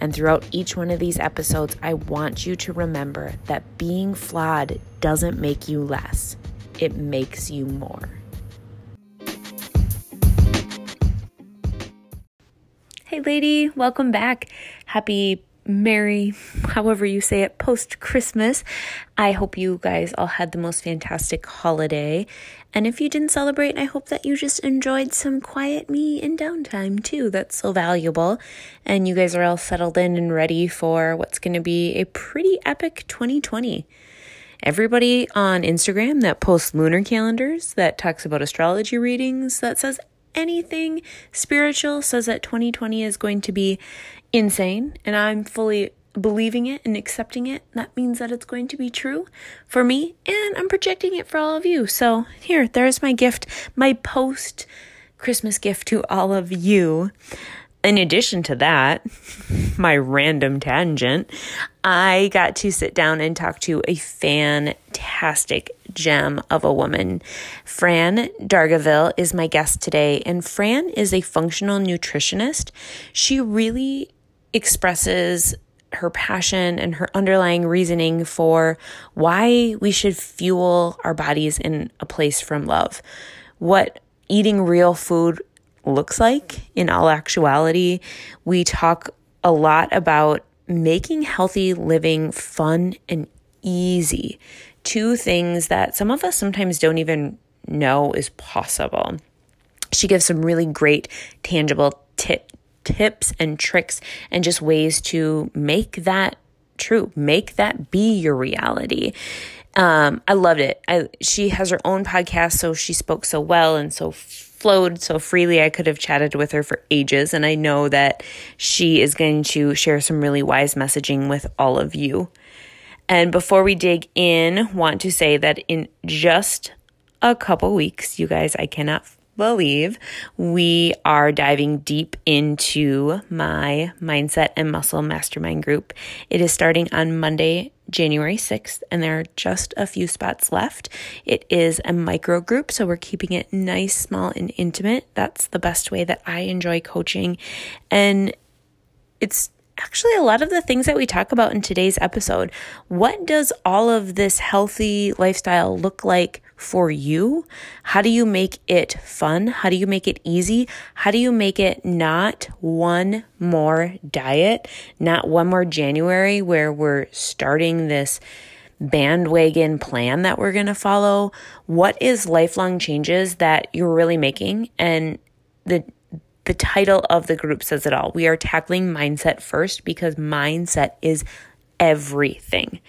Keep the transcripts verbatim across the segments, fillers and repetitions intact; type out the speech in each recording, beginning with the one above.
And throughout each one of these episodes, I want you to remember that being flawed doesn't make you less. It makes you more. Hey lady, welcome back. Happy Merry, however you say it, post-Christmas. I hope you guys all had the most fantastic holiday. And if you didn't celebrate, I hope that you just enjoyed some quiet me and downtime too. That's so valuable. And you guys are all settled in and ready for what's going to be a pretty epic twenty twenty. Everybody on Instagram that posts lunar calendars, that talks about astrology readings, that says anything spiritual, says that twenty twenty is going to be insane, and I'm fully believing it and accepting it. That means that it's going to be true for me, and I'm projecting it for all of you. So here, there's my gift, my post-Christmas gift to all of you. In addition to that, my random tangent, I got to sit down and talk to a fantastic gem of a woman. Fran Dargaville is my guest today, and Fran is a functional nutritionist. She really expresses her passion and her underlying reasoning for why we should fuel our bodies in a place from love, what eating real food looks like in all actuality. We talk a lot about making healthy living fun and easy, two things that some of us sometimes don't even know is possible. She gives some really great tangible tip, tips and tricks and just ways to make that true, make that be your reality. Um, I loved it. I, she has her own podcast, so she spoke so well and so flowed so freely. I could have chatted with her for ages, and I know that she is going to share some really wise messaging with all of you. And before we dig in, want to say that in just a couple weeks, you guys, I cannot believe we are diving deep into my Mindset and Muscle Mastermind group. It is starting on Monday, January sixth, and there are just a few spots left. It is a micro group, so we're keeping it nice, small, and intimate. That's the best way that I enjoy coaching. And it's actually a lot of the things that we talk about in today's episode. What does all of this healthy lifestyle look like for you? How do you make it fun? How do you make it easy? How do you make it not one more diet, not one more January where we're starting this bandwagon plan that we're going to follow? What is lifelong changes that you're really making? And the the title of the group says it all. We are tackling mindset first, because mindset is everything.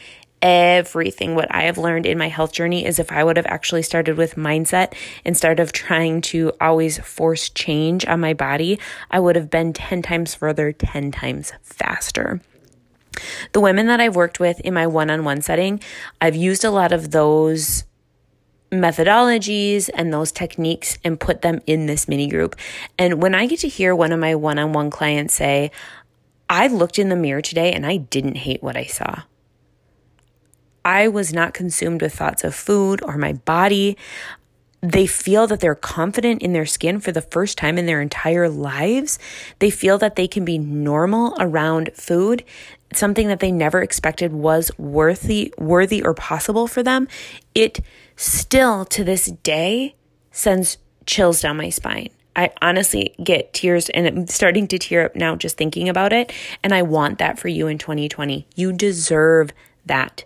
Everything. What I have learned in my health journey is if I would have actually started with mindset instead of trying to always force change on my body, I would have been ten times further, ten times faster. The women that I've worked with in my one-on-one setting, I've used a lot of those methodologies and those techniques and put them in this mini group. And when I get to hear one of my one-on-one clients say, I looked in the mirror today and I didn't hate what I saw. I was not consumed with thoughts of food or my body. They feel that they're confident in their skin for the first time in their entire lives. They feel that they can be normal around food. Something that they never expected was worthy, worthy or possible for them. It still to this day sends chills down my spine. I honestly get tears, and I'm starting to tear up now just thinking about it. And I want that for you in twenty twenty. You deserve that.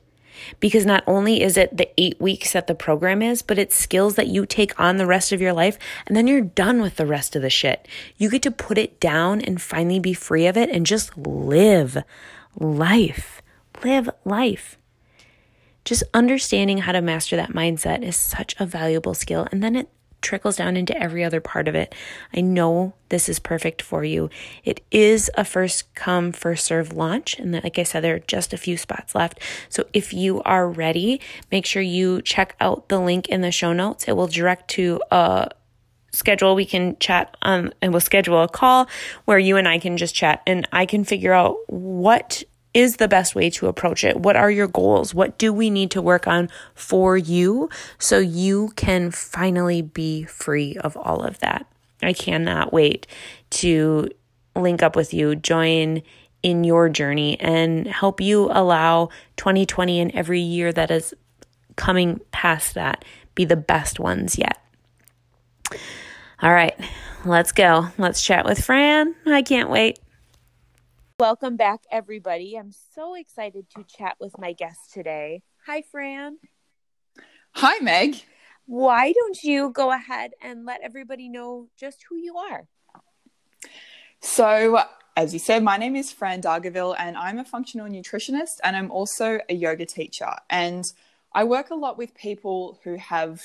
Because not only is it the eight weeks that the program is, but it's skills that you take on the rest of your life, and then you're done with the rest of the shit. You get to put it down and finally be free of it and just live life. Live life. Just understanding how to master that mindset is such a valuable skill, and then it trickles down into every other part of it. I know this is perfect for you. It is a first come, first serve launch. And like I said, there are just a few spots left. So if you are ready, make sure you check out the link in the show notes. It will direct to a schedule. We can chat um, and we'll schedule a call where you and I can just chat and I can figure out what is the best way to approach it. What are your goals? What do we need to work on for you so you can finally be free of all of that? I cannot wait to link up with you, join in your journey, and help you allow twenty twenty and every year that is coming past that be the best ones yet. All right, let's go. Let's chat with Fran. I can't wait. Welcome back, everybody. I'm so excited to chat with my guest today. Hi, Fran. Hi, Meg. Why don't you go ahead and let everybody know just who you are? So, as you said, my name is Fran Dargaville, and I'm a functional nutritionist, and I'm also a yoga teacher. And I work a lot with people who have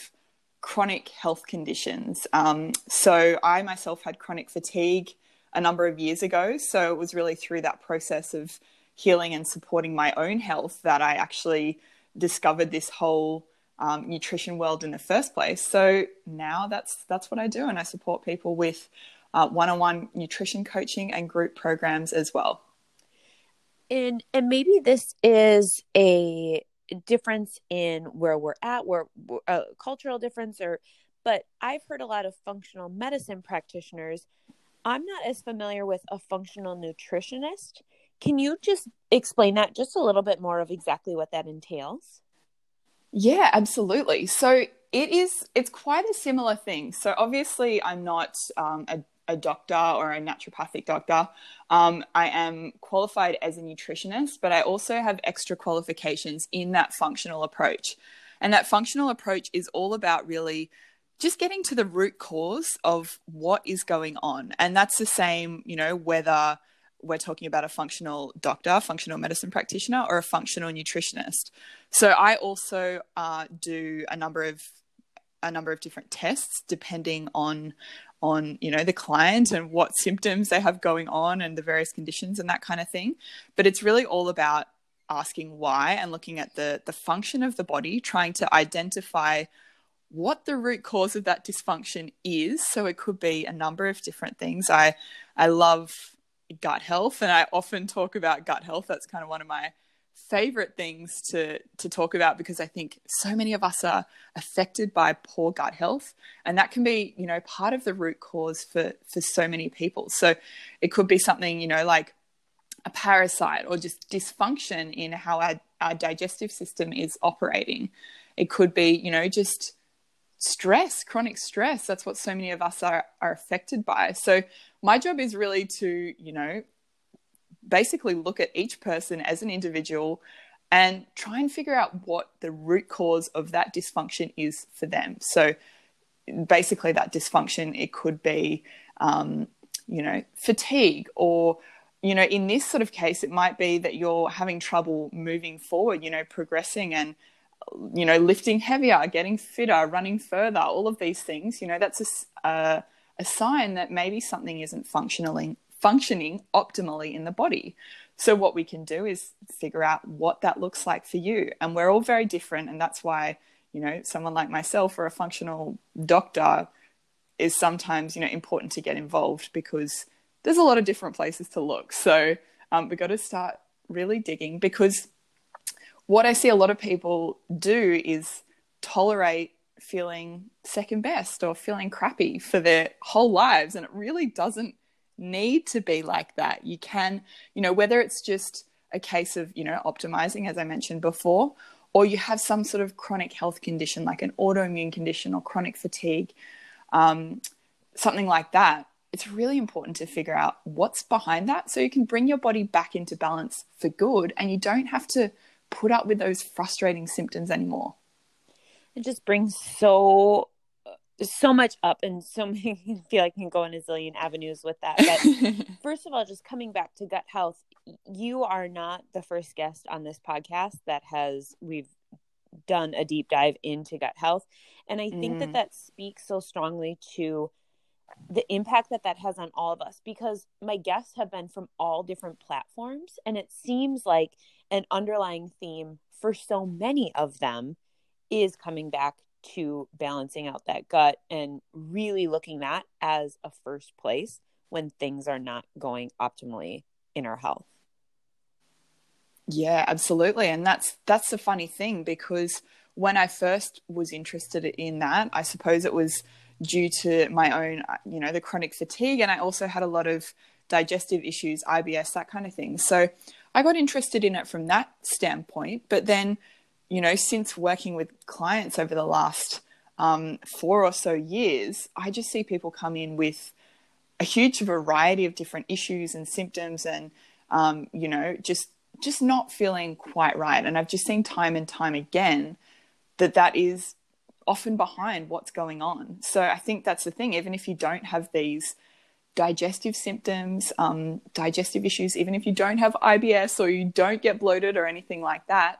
chronic health conditions. Um, so I myself had chronic fatigue a number of years ago. So it was really through that process of healing and supporting my own health that I actually discovered this whole um, nutrition world in the first place. So now that's that's what I do, and I support people with uh, one-on-one nutrition coaching and group programs as well. And and maybe this is a difference in where we're at, where a uh, cultural difference, or but I've heard a lot of functional medicine practitioners. I'm not as familiar with a functional nutritionist. Can you just explain that just a little bit more of exactly what that entails? Yeah, absolutely. So it is, it's quite a similar thing. So obviously I'm not um, a, a doctor or a naturopathic doctor. Um, I am qualified as a nutritionist, but I also have extra qualifications in that functional approach. And that functional approach is all about really just getting to the root cause of what is going on. And that's the same, you know, whether we're talking about a functional doctor, functional medicine practitioner, or a functional nutritionist. So I also uh, do a number of a number of different tests depending on on, you know, the client and what symptoms they have going on and the various conditions and that kind of thing. But it's really all about asking why and looking at the the function of the body, trying to identify what the root cause of that dysfunction is. So it could be a number of different things. I, I love gut health, and I often talk about gut health. That's kind of one of my favorite things to, to talk about, because I think so many of us are affected by poor gut health, and that can be, you know, part of the root cause for, for so many people. So it could be something, you know, like a parasite or just dysfunction in how our, our digestive system is operating. It could be, you know, just stress, chronic stress. That's what so many of us are, are affected by. So my job is really to, you know, basically look at each person as an individual and try and figure out what the root cause of that dysfunction is for them. So basically that dysfunction, it could be, um, you know, fatigue, or, you know, in this sort of case, it might be that you're having trouble moving forward, you know, progressing and, you know, lifting heavier, getting fitter, running further, all of these things. You know, that's a, uh, a sign that maybe something isn't functioning, functioning optimally in the body. So what we can do is figure out what that looks like for you. And we're all very different. And that's why, you know, someone like myself or a functional doctor is sometimes, you know, important to get involved, because there's a lot of different places to look. So um, we've got to start really digging, because what I see a lot of people do is tolerate feeling second best or feeling crappy for their whole lives. And it really doesn't need to be like that. You can, you know, whether it's just a case of, you know, optimizing, as I mentioned before, or you have some sort of chronic health condition, like an autoimmune condition or chronic fatigue, um, something like that. It's really important to figure out what's behind that, so you can bring your body back into balance for good, and you don't have to put up with those frustrating symptoms anymore. It just brings so so much up, and so many, I feel like I can go in a zillion avenues with that. But first of all, just coming back to gut health, you are not the first guest on this podcast that has we've done a deep dive into gut health. And I think mm. that that speaks so strongly to the impact that that has on all of us, because my guests have been from all different platforms, and it seems like an underlying theme for so many of them is coming back to balancing out that gut and really looking that as a first place when things are not going optimally in our health. Yeah, absolutely. And that's, that's the funny thing, because when I first was interested in that, I suppose it was due to my own, you know, the chronic fatigue. And I also had a lot of digestive issues, I B S, that kind of thing. So I got interested in it from that standpoint. But then, you know, since working with clients over the last um, four or so years, I just see people come in with a huge variety of different issues and symptoms and, um, you know, just just not feeling quite right. And I've just seen time and time again that that is often behind what's going on. So I think that's the thing. Even if you don't have these digestive symptoms, um, digestive issues, even if you don't have I B S or you don't get bloated or anything like that,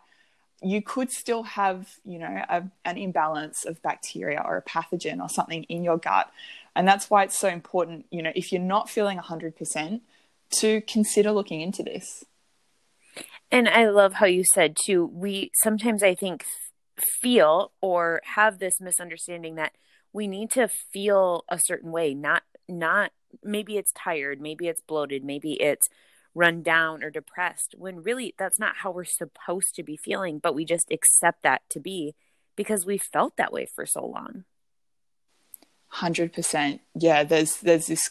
you could still have, you know, a, an imbalance of bacteria or a pathogen or something in your gut. And that's why it's so important, you know, if you're not feeling one hundred percent, to consider looking into this. And I love how you said too, we sometimes, I think, feel or have this misunderstanding that we need to feel a certain way, not, not maybe it's tired, maybe it's bloated, maybe it's run down or depressed, when really that's not how we're supposed to be feeling, but we just accept that to be because we felt that way for so long. one hundred percent. Yeah, there's there's this,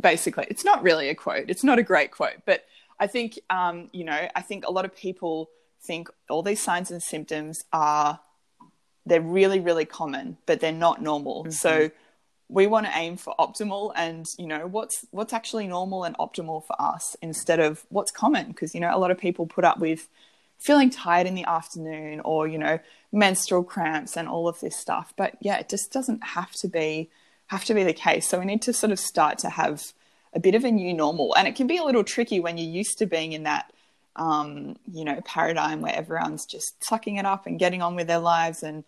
basically, it's not really a quote. It's not a great quote, but I think, um, you know, I think a lot of people think all these signs and symptoms are, they're really, really common, but they're not normal. Mm-hmm. So we want to aim for optimal and, you know, what's, what's actually normal and optimal for us instead of what's common. Cause you know, a lot of people put up with feeling tired in the afternoon or, you know, menstrual cramps and all of this stuff, but yeah, it just doesn't have to be, have to be the case. So we need to sort of start to have a bit of a new normal, and it can be a little tricky when you're used to being in that, um, you know, paradigm where everyone's just sucking it up and getting on with their lives and,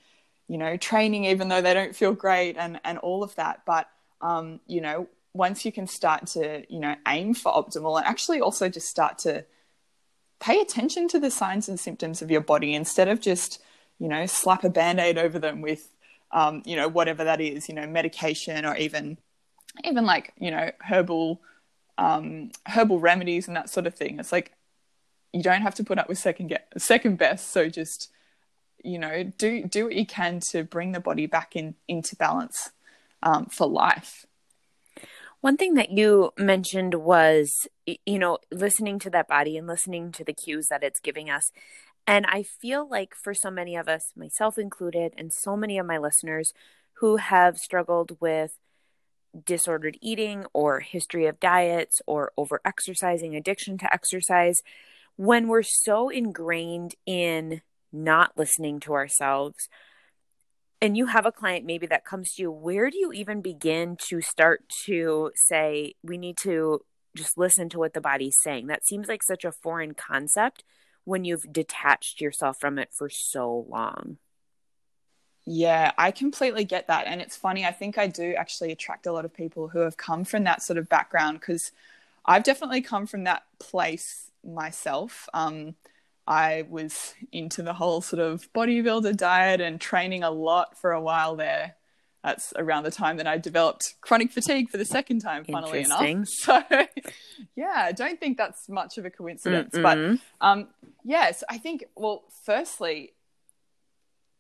you know, training even though they don't feel great and, and all of that. But, um, you know, once you can start to, you know, aim for optimal and actually also just start to pay attention to the signs and symptoms of your body instead of just, you know, slap a Band-Aid over them with, um, you know, whatever that is, you know, medication or even, even like, you know, herbal, um, herbal remedies and that sort of thing. It's like, you don't have to put up with second get, second best. So just, you know, do do what you can to bring the body back in into balance um, for life. One thing that you mentioned was, you know, listening to that body and listening to the cues that it's giving us. And I feel like for so many of us, myself included, and so many of my listeners who have struggled with disordered eating or history of diets or over-exercising, addiction to exercise, when we're so ingrained in not listening to ourselves, and you have a client maybe that comes to you, where do you even begin to start to say, we need to just listen to what the body's saying? That seems like such a foreign concept when you've detached yourself from it for so long. Yeah, I completely get that. And it's funny, I think I do actually attract a lot of people who have come from that sort of background, because I've definitely come from that place myself. Um, I was into the whole sort of bodybuilder diet and training a lot for a while there. That's around the time that I developed chronic fatigue for the second time, funnily enough. So yeah, I don't think that's much of a coincidence. Mm-hmm. But um, yes, I think, well, firstly,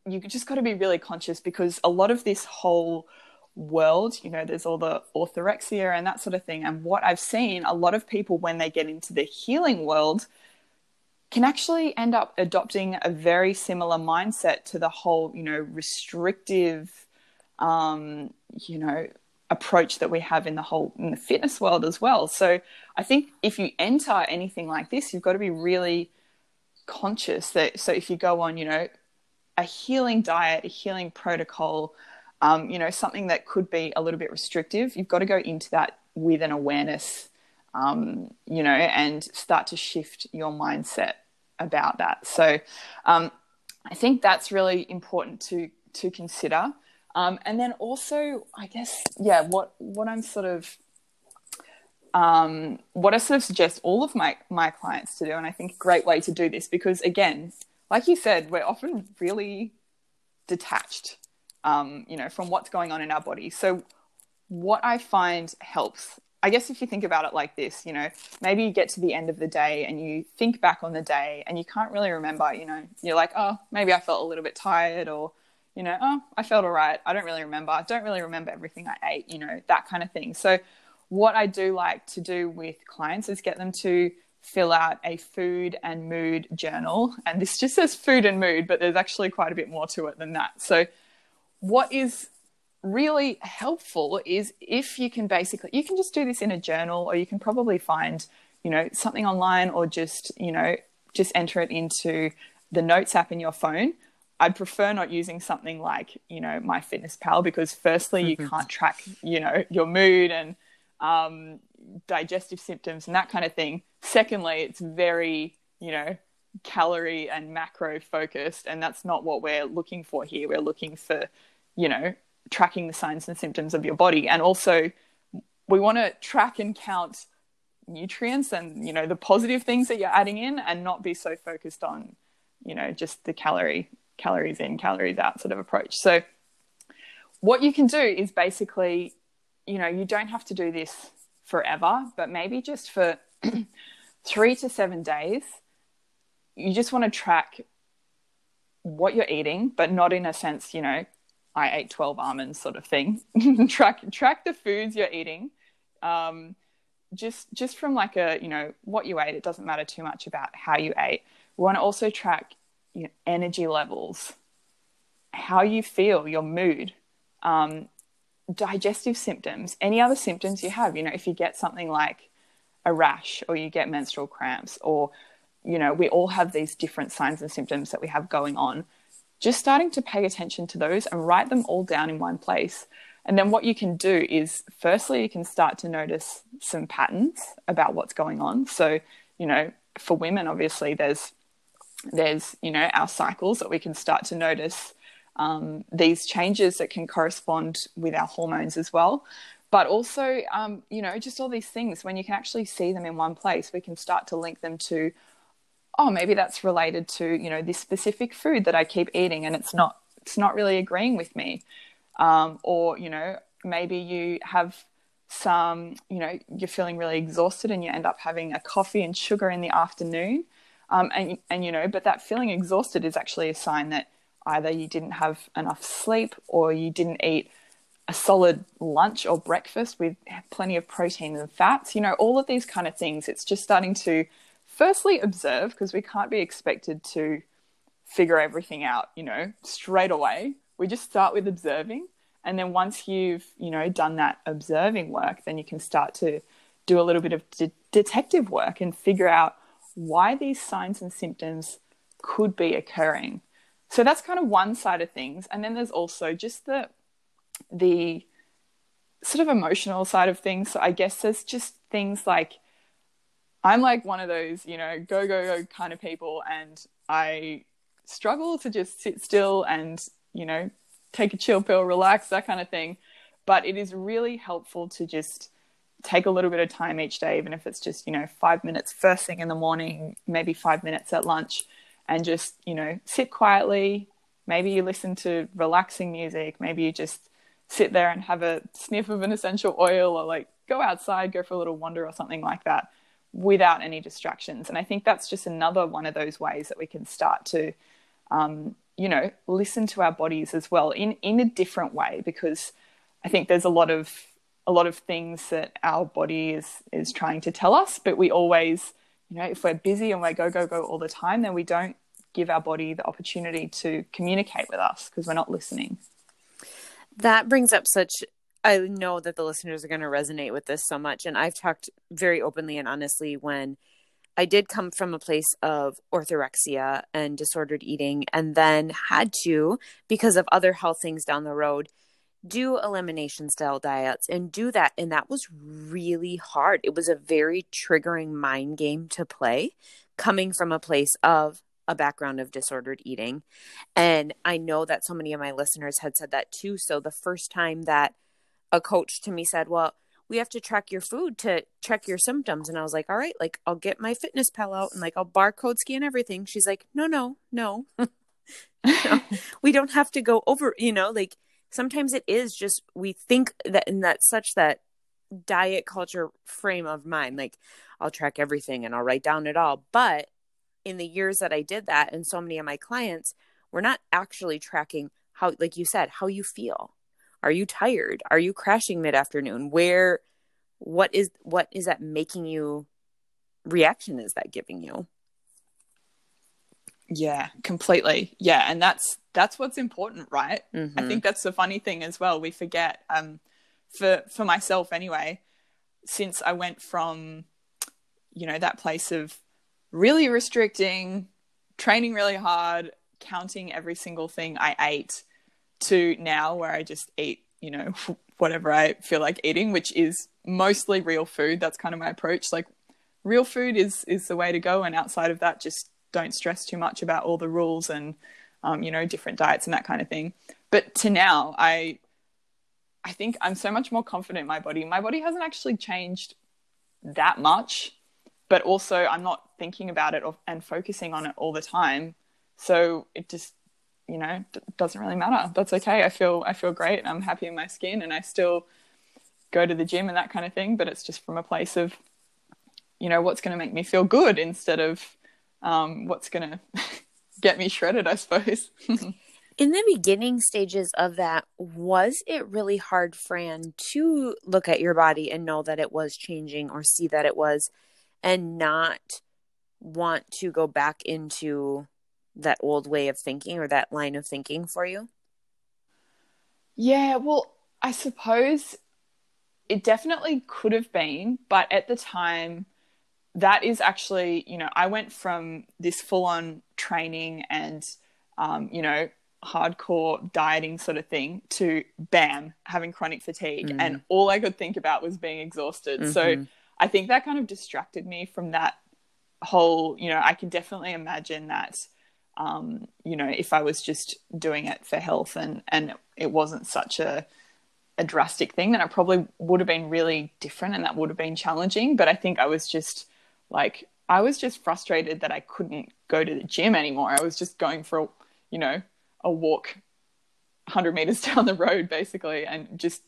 you just got to be really conscious, because a lot of this whole world, you know, there's all the orthorexia and that sort of thing. And what I've seen, a lot of people when they get into the healing world can actually end up adopting a very similar mindset to the whole, you know, restrictive, um, you know, approach that we have in the whole, in the fitness world as well. So I think if you enter anything like this, you've got to be really conscious that, so if you go on, you know, a healing diet, a healing protocol, um, you know, something that could be a little bit restrictive, you've got to go into that with an awareness, Um, you know, and start to shift your mindset about that. So um, I think that's really important to to consider. Um, and then also, I guess, yeah, what, what I'm sort of, um, what I sort of suggest all of my, my clients to do, and I think a great way to do this, because again, like you said, we're often really detached, um, you know, from what's going on in our body. So what I find helps, I guess, if you think about it like this, you know, maybe you get to the end of the day and you think back on the day and you can't really remember, you know, you're like, oh, maybe I felt a little bit tired, or, you know, oh, I felt all right. I don't really remember. I don't really remember everything I ate, you know, that kind of thing. So what I do like to do with clients is get them to fill out a food and mood journal. And this just says food and mood, but there's actually quite a bit more to it than that. So what is really helpful is if you can basically, you can just do this in a journal, or you can probably find, you know, something online, or just, you know, just enter it into the notes app in your phone. I'd prefer not using something like, you know, MyFitnessPal, because firstly, you can't track, you know, your mood and um, digestive symptoms and that kind of thing. Secondly, it's very, you know, calorie and macro focused, and that's not what we're looking for here. We're looking for, you know, tracking the signs and symptoms of your body. And also we want to track and count nutrients and, you know, the positive things that you're adding in, and not be so focused on, you know, just the calorie, calories in, calories out sort of approach. So what you can do is basically, you know, you don't have to do this forever, but maybe just for three to seven days, you just want to track what you're eating, but not in a sense, you know, I ate twelve almonds sort of thing. track track the foods you're eating, um, just just from like a, you know, what you ate. It doesn't matter too much about how you ate. We want to also track, you know, energy levels, how you feel, your mood, um, digestive symptoms, any other symptoms you have. You know, if you get something like a rash, or you get menstrual cramps, or, you know, we all have these different signs and symptoms that we have going on. Just starting to pay attention to those and write them all down in one place. And then what you can do is, firstly, you can start to notice some patterns about what's going on. So, you know, for women, obviously there's, there's, you know, our cycles that we can start to notice, um, these changes that can correspond with our hormones as well. But also, um, you know, just all these things, when you can actually see them in one place, we can start to link them to, oh, maybe that's related to, you know, this specific food that I keep eating and it's not, it's not really agreeing with me. Um, or, you know, maybe you have some, you know, you're feeling really exhausted and you end up having a coffee and sugar in the afternoon. Um, and, and, you know, but that feeling exhausted is actually a sign that either you didn't have enough sleep, or you didn't eat a solid lunch or breakfast with plenty of protein and fats, you know, all of these kind of things. It's just starting to, firstly, observe, because we can't be expected to figure everything out, you know, straight away. We just start with observing. And then once you've, you know, done that observing work, then you can start to do a little bit of de- detective work and figure out why these signs and symptoms could be occurring. So that's kind of one side of things. And then there's also just the, the sort of emotional side of things. So I guess there's just things like, I'm like one of those, you know, go, go, go kind of people, and I struggle to just sit still and, you know, take a chill pill, relax, that kind of thing. But it is really helpful to just take a little bit of time each day, even if it's just, you know, five minutes first thing in the morning, maybe five minutes at lunch, and just, you know, sit quietly. Maybe you listen to relaxing music. Maybe you just sit there and have a sniff of an essential oil, or like go outside, go for a little wander or something like that, without any distractions. And I think that's just another one of those ways that we can start to, um, you know, listen to our bodies as well in, in a different way, because I think there's a lot of, a lot of things that our body is, is trying to tell us, but we always, you know, if we're busy and we're go, go, go all the time, then we don't give our body the opportunity to communicate with us because we're not listening. That brings up such, I know that the listeners are going to resonate with this so much. And I've talked very openly and honestly when I did come from a place of orthorexia and disordered eating, and then had to, because of other health things down the road, do elimination style diets and do that. And that was really hard. It was a very triggering mind game to play, coming from a place of, a background of disordered eating. And I know that so many of my listeners had said that too. So the first time that a coach to me said, well, we have to track your food to check your symptoms. And I was like, all right, like I'll get my Fitness Pal out and like I'll barcode scan everything. She's like, no, no, no, no, we don't have to go over, you know, like sometimes it is just, we think that, and that's such that diet culture frame of mind, like I'll track everything and I'll write down it all. But in the years that I did that, and so many of my clients were not actually tracking how, like you said, how you feel. Are you tired? Are you crashing mid-afternoon? Where, what is, what is that making you, reaction is that giving you? Yeah, completely. Yeah. And that's, that's what's important, right? Mm-hmm. I think that's the funny thing as well. We forget, um, for, for myself anyway, since I went from, you know, that place of really restricting, training really hard, counting every single thing I ate, to now where I just eat, you know, whatever I feel like eating, which is mostly real food. That's kind of my approach. Like real food is, is the way to go. And outside of that, just don't stress too much about all the rules and, um, you know, different diets and that kind of thing. But to now, I, I think I'm so much more confident in my body. My body hasn't actually changed that much, but also I'm not thinking about it or, and focusing on it all the time. So it just, you know, d- doesn't really matter. That's okay. I feel, I feel great. I'm happy in my skin and I still go to the gym and that kind of thing, but it's just from a place of, you know, what's going to make me feel good instead of, um, what's going to get me shredded, I suppose. In the beginning stages of that, was it really hard, Fran, to look at your body and know that it was changing or see that it was, and not want to go back into that old way of thinking or that line of thinking for you? Yeah, well, I suppose it definitely could have been, but at the time that is actually, you know, I went from this full on training and, um, you know, hardcore dieting sort of thing to bam, having chronic fatigue. Mm. And all I could think about was being exhausted. Mm-hmm. So I think that kind of distracted me from that whole, you know, I can definitely imagine that, Um, you know, if I was just doing it for health and, and it wasn't such a, a drastic thing, then it probably would have been really different and that would have been challenging. But I think I was just like, I was just frustrated that I couldn't go to the gym anymore. I was just going for, a, you know, a walk one hundred meters down the road basically, and just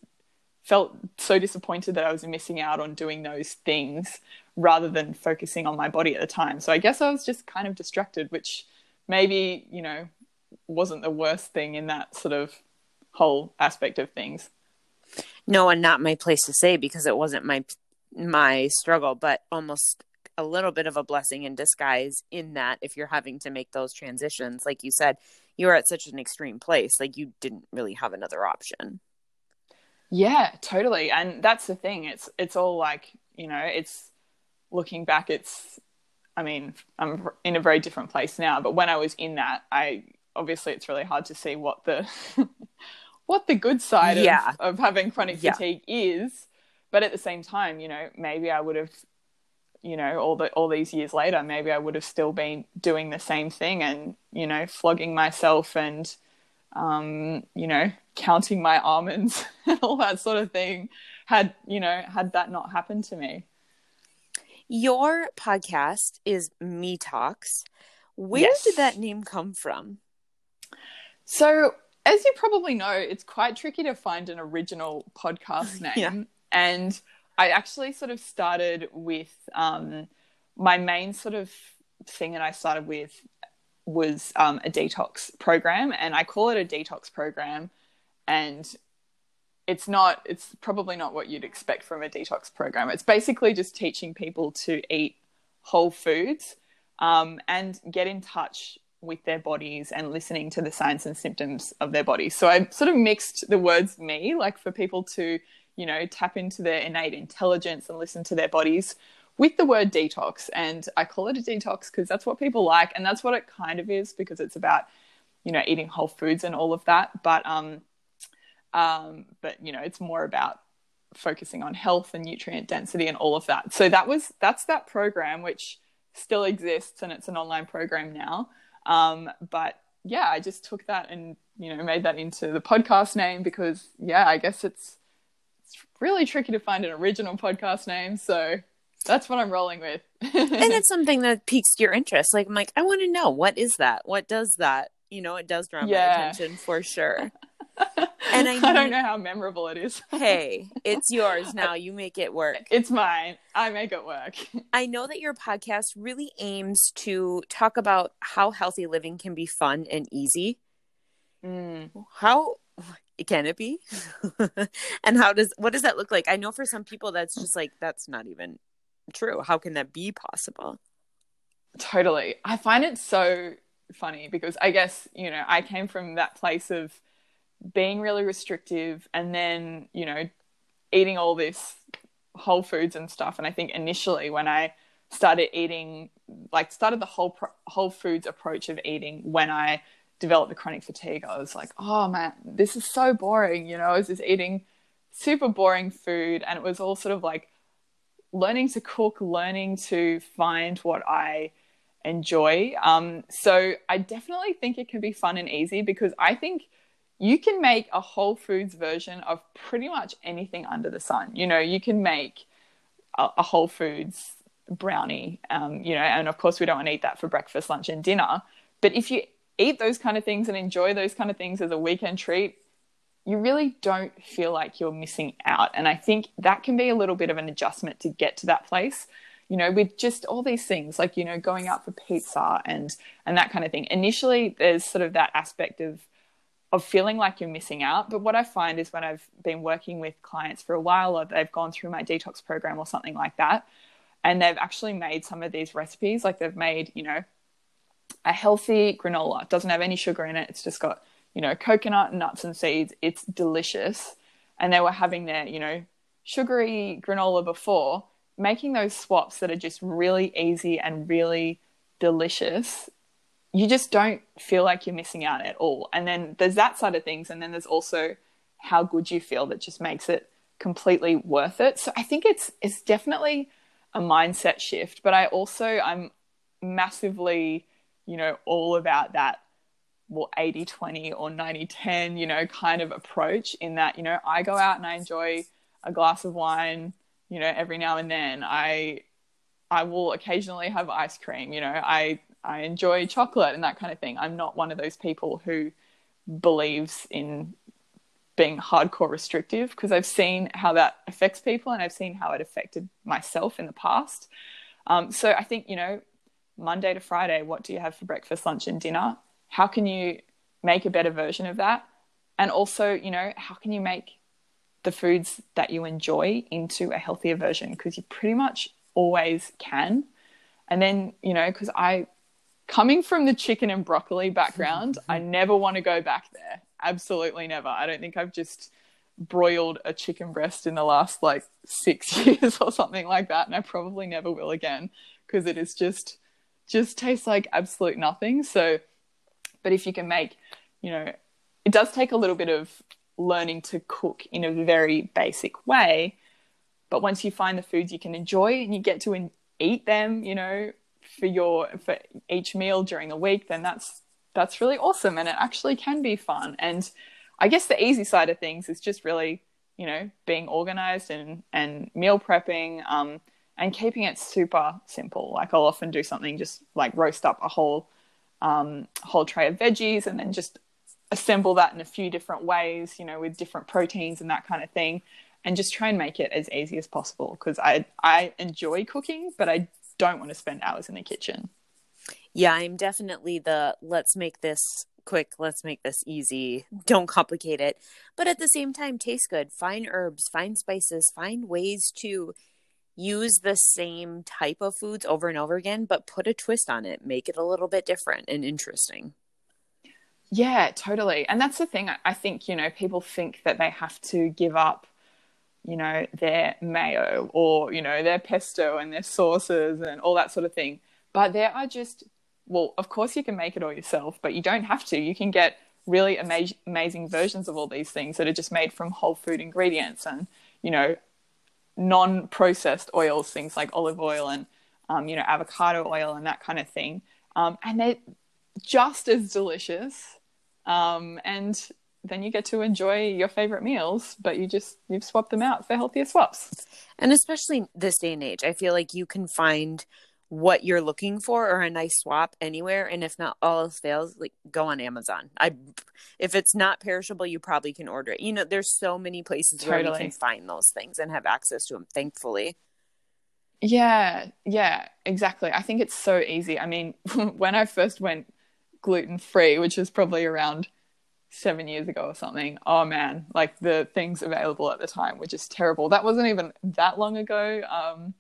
felt so disappointed that I was missing out on doing those things rather than focusing on my body at the time. So I guess I was just kind of distracted, which maybe, you know, wasn't the worst thing in that sort of whole aspect of things. No, and not my place to say because it wasn't my my struggle, but almost a little bit of a blessing in disguise in that if you're having to make those transitions, like you said, you were at such an extreme place, like you didn't really have another option. Yeah, totally. And that's the thing. It's it's all like, you know, it's looking back, it's, I mean, I'm in a very different place now, but when I was in that, I obviously it's really hard to see what the what the good side yeah. of, of having chronic yeah. fatigue is. But at the same time, you know, maybe I would have, you know, all the all these years later, maybe I would have still been doing the same thing and, you know, flogging myself and, um, you know, counting my almonds and all that sort of thing had, you know, had that not happened to me. Your podcast is Me Talks. Where yes. did that name come from? So, as you probably know, it's quite tricky to find an original podcast name. Yeah. And I actually sort of started with um, my main sort of thing that I started with was um, a detox program. And I call it a detox program. And It's not, it's probably not what you'd expect from a detox program. It's basically just teaching people to eat whole foods um, and get in touch with their bodies and listening to the signs and symptoms of their bodies. So I sort of mixed the words me, like for people to, you know, tap into their innate intelligence and listen to their bodies with the word detox. And I call it a detox because that's what people like. And that's what it kind of is because it's about, you know, eating whole foods and all of that. But, um, Um, but you know, it's more about focusing on health and nutrient density and all of that. So that was, that's that program, which still exists and it's an online program now. Um, but yeah, I just took that and, you know, made that into the podcast name because, yeah, I guess it's, it's really tricky to find an original podcast name. So that's what I'm rolling with. And it's something that piques your interest. Like, I'm like, I want to know, what is that? What does that? You know, it does draw my yeah. attention for sure. And I, I don't know how memorable it is. Hey, it's yours now. You make it work. It's mine. I make it work. I know that your podcast really aims to talk about how healthy living can be fun and easy. Mm. How can it be? And how does, what does that look like? I know for some people that's just like, that's not even true. How can that be possible? Totally. I find it so funny because I guess, you know, I came from that place of being really restrictive and then, you know, eating all this whole foods and stuff. And I think initially when I started eating, like started the whole pro- whole foods approach of eating, when I developed the chronic fatigue, I was like, oh man, this is so boring. You know, I was just eating super boring food, and it was all sort of like learning to cook, learning to find what I enjoy. Um, so I definitely think it can be fun and easy, because I think you can make a whole foods version of pretty much anything under the sun. You know, you can make a, a whole foods brownie, um, you know, and of course we don't want to eat that for breakfast, lunch and dinner. But if you eat those kind of things and enjoy those kind of things as a weekend treat, you really don't feel like you're missing out. And I think that can be a little bit of an adjustment to get to that place. You know, with just all these things, like, you know, going out for pizza and and that kind of thing. Initially, there's sort of that aspect of of feeling like you're missing out. But what I find is when I've been working with clients for a while, or they've gone through my detox program or something like that, and they've actually made some of these recipes, like they've made, you know, a healthy granola. It doesn't have any sugar in it. It's just got, you know, coconut, nuts and seeds. It's delicious. And they were having their, you know, sugary granola before, making those swaps that are just really easy and really delicious. You just don't feel like you're missing out at all. And then there's that side of things. And then there's also how good you feel, that just makes it completely worth it. So I think it's, it's definitely a mindset shift, but I also, I'm massively, you know, all about that, well, eighty twenty or ninety ten, you know, kind of approach, in that, you know, I go out and I enjoy a glass of wine, you know, every now and then. I, I will occasionally have ice cream, you know, I, I enjoy chocolate and that kind of thing. I'm not one of those people who believes in being hardcore restrictive, because I've seen how that affects people, and I've seen how it affected myself in the past. Um, so I think, you know, Monday to Friday, what do you have for breakfast, lunch and dinner? How can you make a better version of that? And also, you know, how can you make the foods that you enjoy into a healthier version, because you pretty much always can. And then, you know, because I, coming from the chicken and broccoli background, I never want to go back there. Absolutely never. I don't think I've just broiled a chicken breast in the last like six years or something like that. And I probably never will again, because it is just, just tastes like absolute nothing. So, but if you can make, you know, it does take a little bit of learning to cook in a very basic way, but once you find the foods you can enjoy and you get to in- eat them, you know, for your for each meal during the week, then that's that's really awesome, and it actually can be fun. And I guess the easy side of things is just really, you know, being organized and and meal prepping, um, and keeping it super simple. Like, I'll often do something just like roast up a whole um, whole tray of veggies, and then just assemble that in a few different ways, you know, with different proteins and that kind of thing, and just try and make it as easy as possible, because I I enjoy cooking, but I don't want to spend hours in the kitchen. Yeah, I'm definitely the let's make this quick, let's make this easy, don't complicate it. But at the same time, taste good. Find herbs, find spices, find ways to use the same type of foods over and over again, but put a twist on it, make it a little bit different and interesting. Yeah, totally. And that's the thing. I think, you know, people think that they have to give up, you know, their mayo or, you know, their pesto and their sauces and all that sort of thing. But there are just, well, of course you can make it all yourself, but you don't have to. You can get really amaz- amazing versions of all these things that are just made from whole food ingredients and, you know, non-processed oils, things like olive oil and, um, you know, avocado oil and that kind of thing. Um, and they just as delicious. Um, and then you get to enjoy your favorite meals, but you just, you've swapped them out for healthier swaps. And especially this day and age, I feel like you can find what you're looking for or a nice swap anywhere. And if not, all else fails, like go on Amazon. I, if it's not perishable, you probably can order it. You know, there's so many places totally. Where you can find those things and have access to them, thankfully. Yeah. Yeah, exactly. I think it's so easy. I mean, when I first went gluten-free, which was probably around seven years ago or something. Oh man, like the things available at the time were just terrible. That wasn't even that long ago. Um,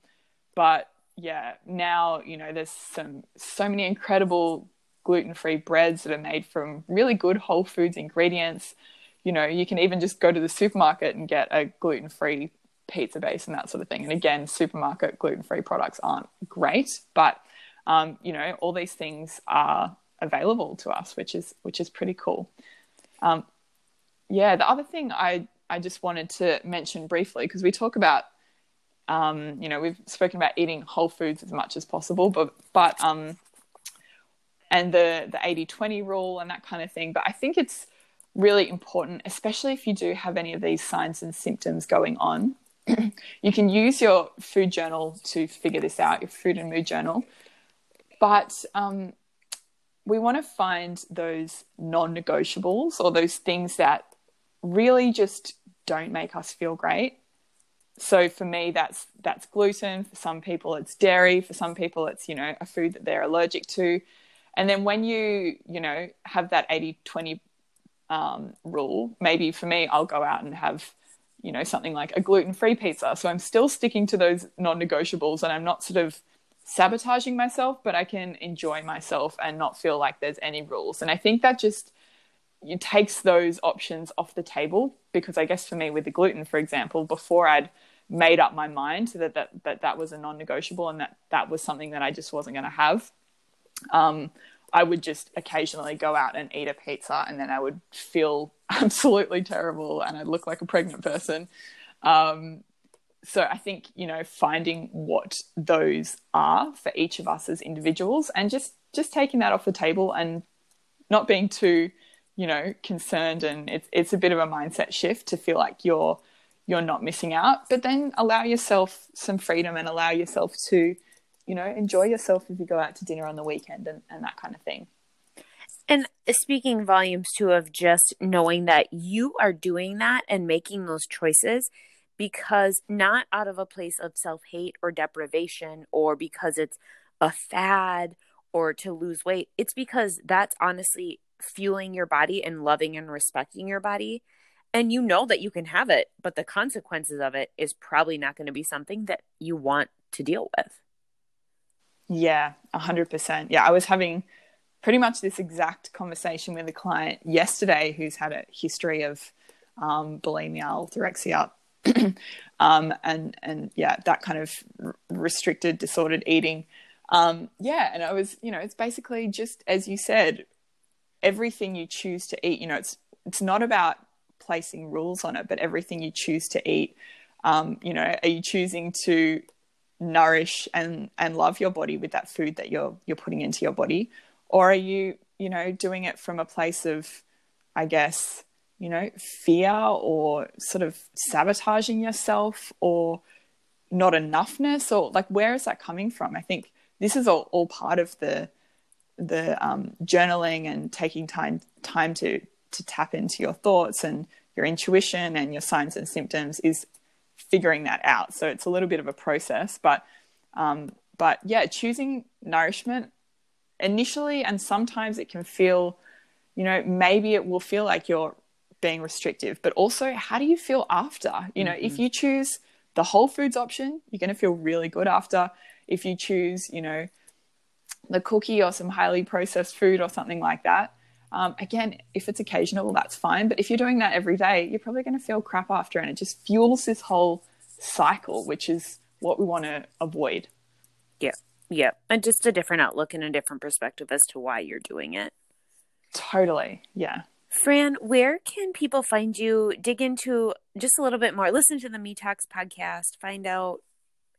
but yeah, now, you know, there's some, so many incredible gluten-free breads that are made from really good whole foods ingredients. You know, you can even just go to the supermarket and get a gluten-free pizza base and that sort of thing. And again, supermarket gluten-free products aren't great, but um, you know, all these things are available to us, which is, which is pretty cool. Um, yeah, the other thing I, I just wanted to mention briefly, because we talk about, um, you know, we've spoken about eating whole foods as much as possible, but, but, um, and the, the eighty twenty rule and that kind of thing. But I think it's really important, especially if you do have any of these signs and symptoms going on, you can use your food journal to figure this out, your food and mood journal. But, um, we want to find those non-negotiables or those things that really just don't make us feel great. So for me, that's, that's gluten. For some people it's dairy. For some people it's, you know, a food that they're allergic to. And then when you, you know, have that eighty twenty um, rule, maybe for me, I'll go out and have, you know, something like a gluten-free pizza. So I'm still sticking to those non-negotiables and I'm not sort of sabotaging myself, but I can enjoy myself and not feel like there's any rules. And I think that just it takes those options off the table, because I guess for me with the gluten, for example, before I'd made up my mind that that that, that was a non-negotiable and that that was something that I just wasn't going to have, um, I would just occasionally go out and eat a pizza and then I would feel absolutely terrible and I'd look like a pregnant person. Um So I think, you know, finding what those are for each of us as individuals and just, just taking that off the table and not being too, you know, concerned. And it's, it's a bit of a mindset shift to feel like you're, you're not missing out, but then allow yourself some freedom and allow yourself to, you know, enjoy yourself if you go out to dinner on the weekend and, and that kind of thing. And speaking volumes too of just knowing that you are doing that and making those choices, because not out of a place of self-hate or deprivation or because it's a fad or to lose weight. It's because that's honestly fueling your body and loving and respecting your body. And you know that you can have it, but the consequences of it is probably not going to be something that you want to deal with. Yeah, one hundred percent. Yeah, I was having pretty much this exact conversation with a client yesterday who's had a history of um, bulimia, orthorexia, um, and, and yeah, that kind of r- restricted, disordered eating. Um, yeah. And I was, you know, it's basically just, as you said, everything you choose to eat, you know, it's, it's not about placing rules on it, but everything you choose to eat, um, you know, are you choosing to nourish and, and love your body with that food that you're, you're putting into your body? Or are you, you know, doing it from a place of, I guess, you know, fear or sort of sabotaging yourself or not enoughness? Or like, where is that coming from? I think this is all, all part of the the um, journaling and taking time time to to tap into your thoughts and your intuition and your signs and symptoms is figuring that out. So it's a little bit of a process, but um, but yeah, choosing nourishment initially, and sometimes it can feel, you know, maybe it will feel like you're being restrictive, but also how do you feel after? You know, mm-hmm. if you choose the whole foods option, you're going to feel really good after. If you choose, you know, the cookie or some highly processed food or something like that, um, again, if it's occasional, that's fine. But if you're doing that every day, you're probably going to feel crap after, and it just fuels this whole cycle, which is what we want to avoid. Yeah. Yeah. And just a different outlook and a different perspective as to why you're doing it. Totally. Yeah. Fran, where can people find you? Dig into just a little bit more. Listen to the Me Talks podcast. Find out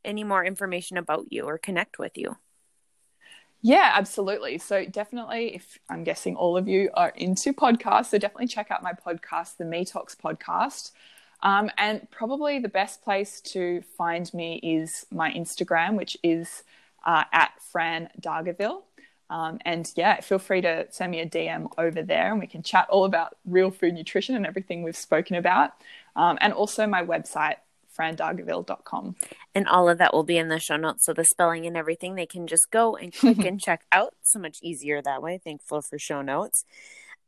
any more information about you or connect with you. Yeah, absolutely. So definitely, if I'm guessing all of you are into podcasts, so definitely check out my podcast, the Me Talks podcast. Um, and probably the best place to find me is my Instagram, which is uh, at Fran Dargaville. Um, and yeah, feel free to send me a D M over there and we can chat all about real food nutrition and everything we've spoken about. Um, and also my website, fran dargaville dot com. And all of that will be in the show notes. So the spelling and everything, they can just go and click and check out. So much easier that way. Thankful for show notes.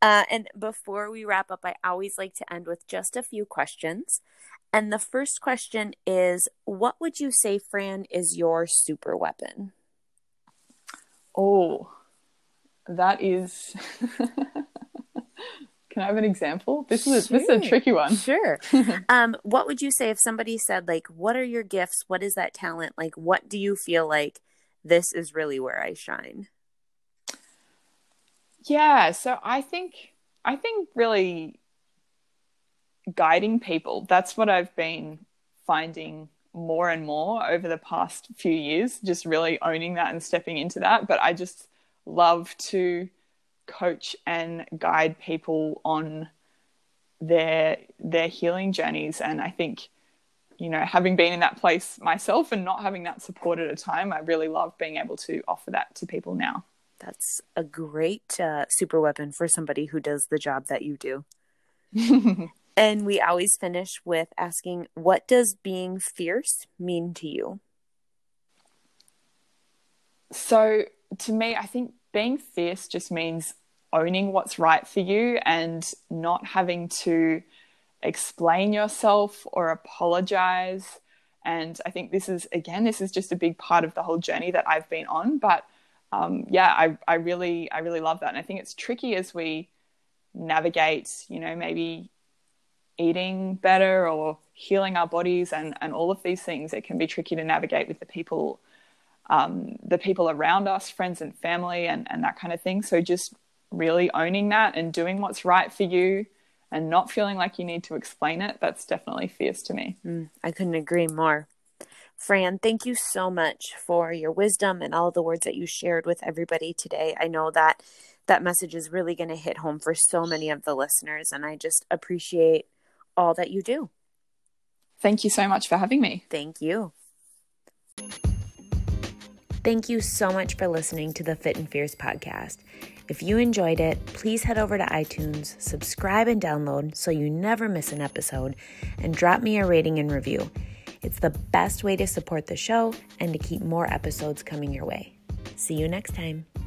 Uh, and before we wrap up, I always like to end with just a few questions. And the first question is, what would you say, Fran, is your super weapon? Oh, that is... Can I have an example? This is, sure. This is a tricky one. Sure. um, what would you say if somebody said, like, what are your gifts? What is that talent? Like, what do you feel like this is really where I shine? Yeah. So I think, I think really guiding people, that's what I've been finding more and more over the past few years, just really owning that and stepping into that. But I just love to coach and guide people on their their healing journeys. And I think, you know, having been in that place myself and not having that support at a time, I really love being able to offer that to people now. That's a great uh, super weapon for somebody who does the job that you do. And we always finish with asking, what does being fierce mean to you? So to me, I think being fierce just means owning what's right for you and not having to explain yourself or apologize. And I think this is, again, this is just a big part of the whole journey that I've been on. But um, yeah, I, I really, I really love that. And I think it's tricky as we navigate, you know, maybe eating better or healing our bodies and, and all of these things. It can be tricky to navigate with the people Um, the people around us, friends and family and, and that kind of thing. So just really owning that and doing what's right for you and not feeling like you need to explain it. That's definitely fierce to me. Mm, I couldn't agree more. Fran, thank you so much for your wisdom and all the words that you shared with everybody today. I know that that message is really going to hit home for so many of the listeners, and I just appreciate all that you do. Thank you so much for having me. Thank you. Thank you so much for listening to the Fit and Fierce podcast. If you enjoyed it, please head over to iTunes, subscribe and download so you never miss an episode, and drop me a rating and review. It's the best way to support the show and to keep more episodes coming your way. See you next time.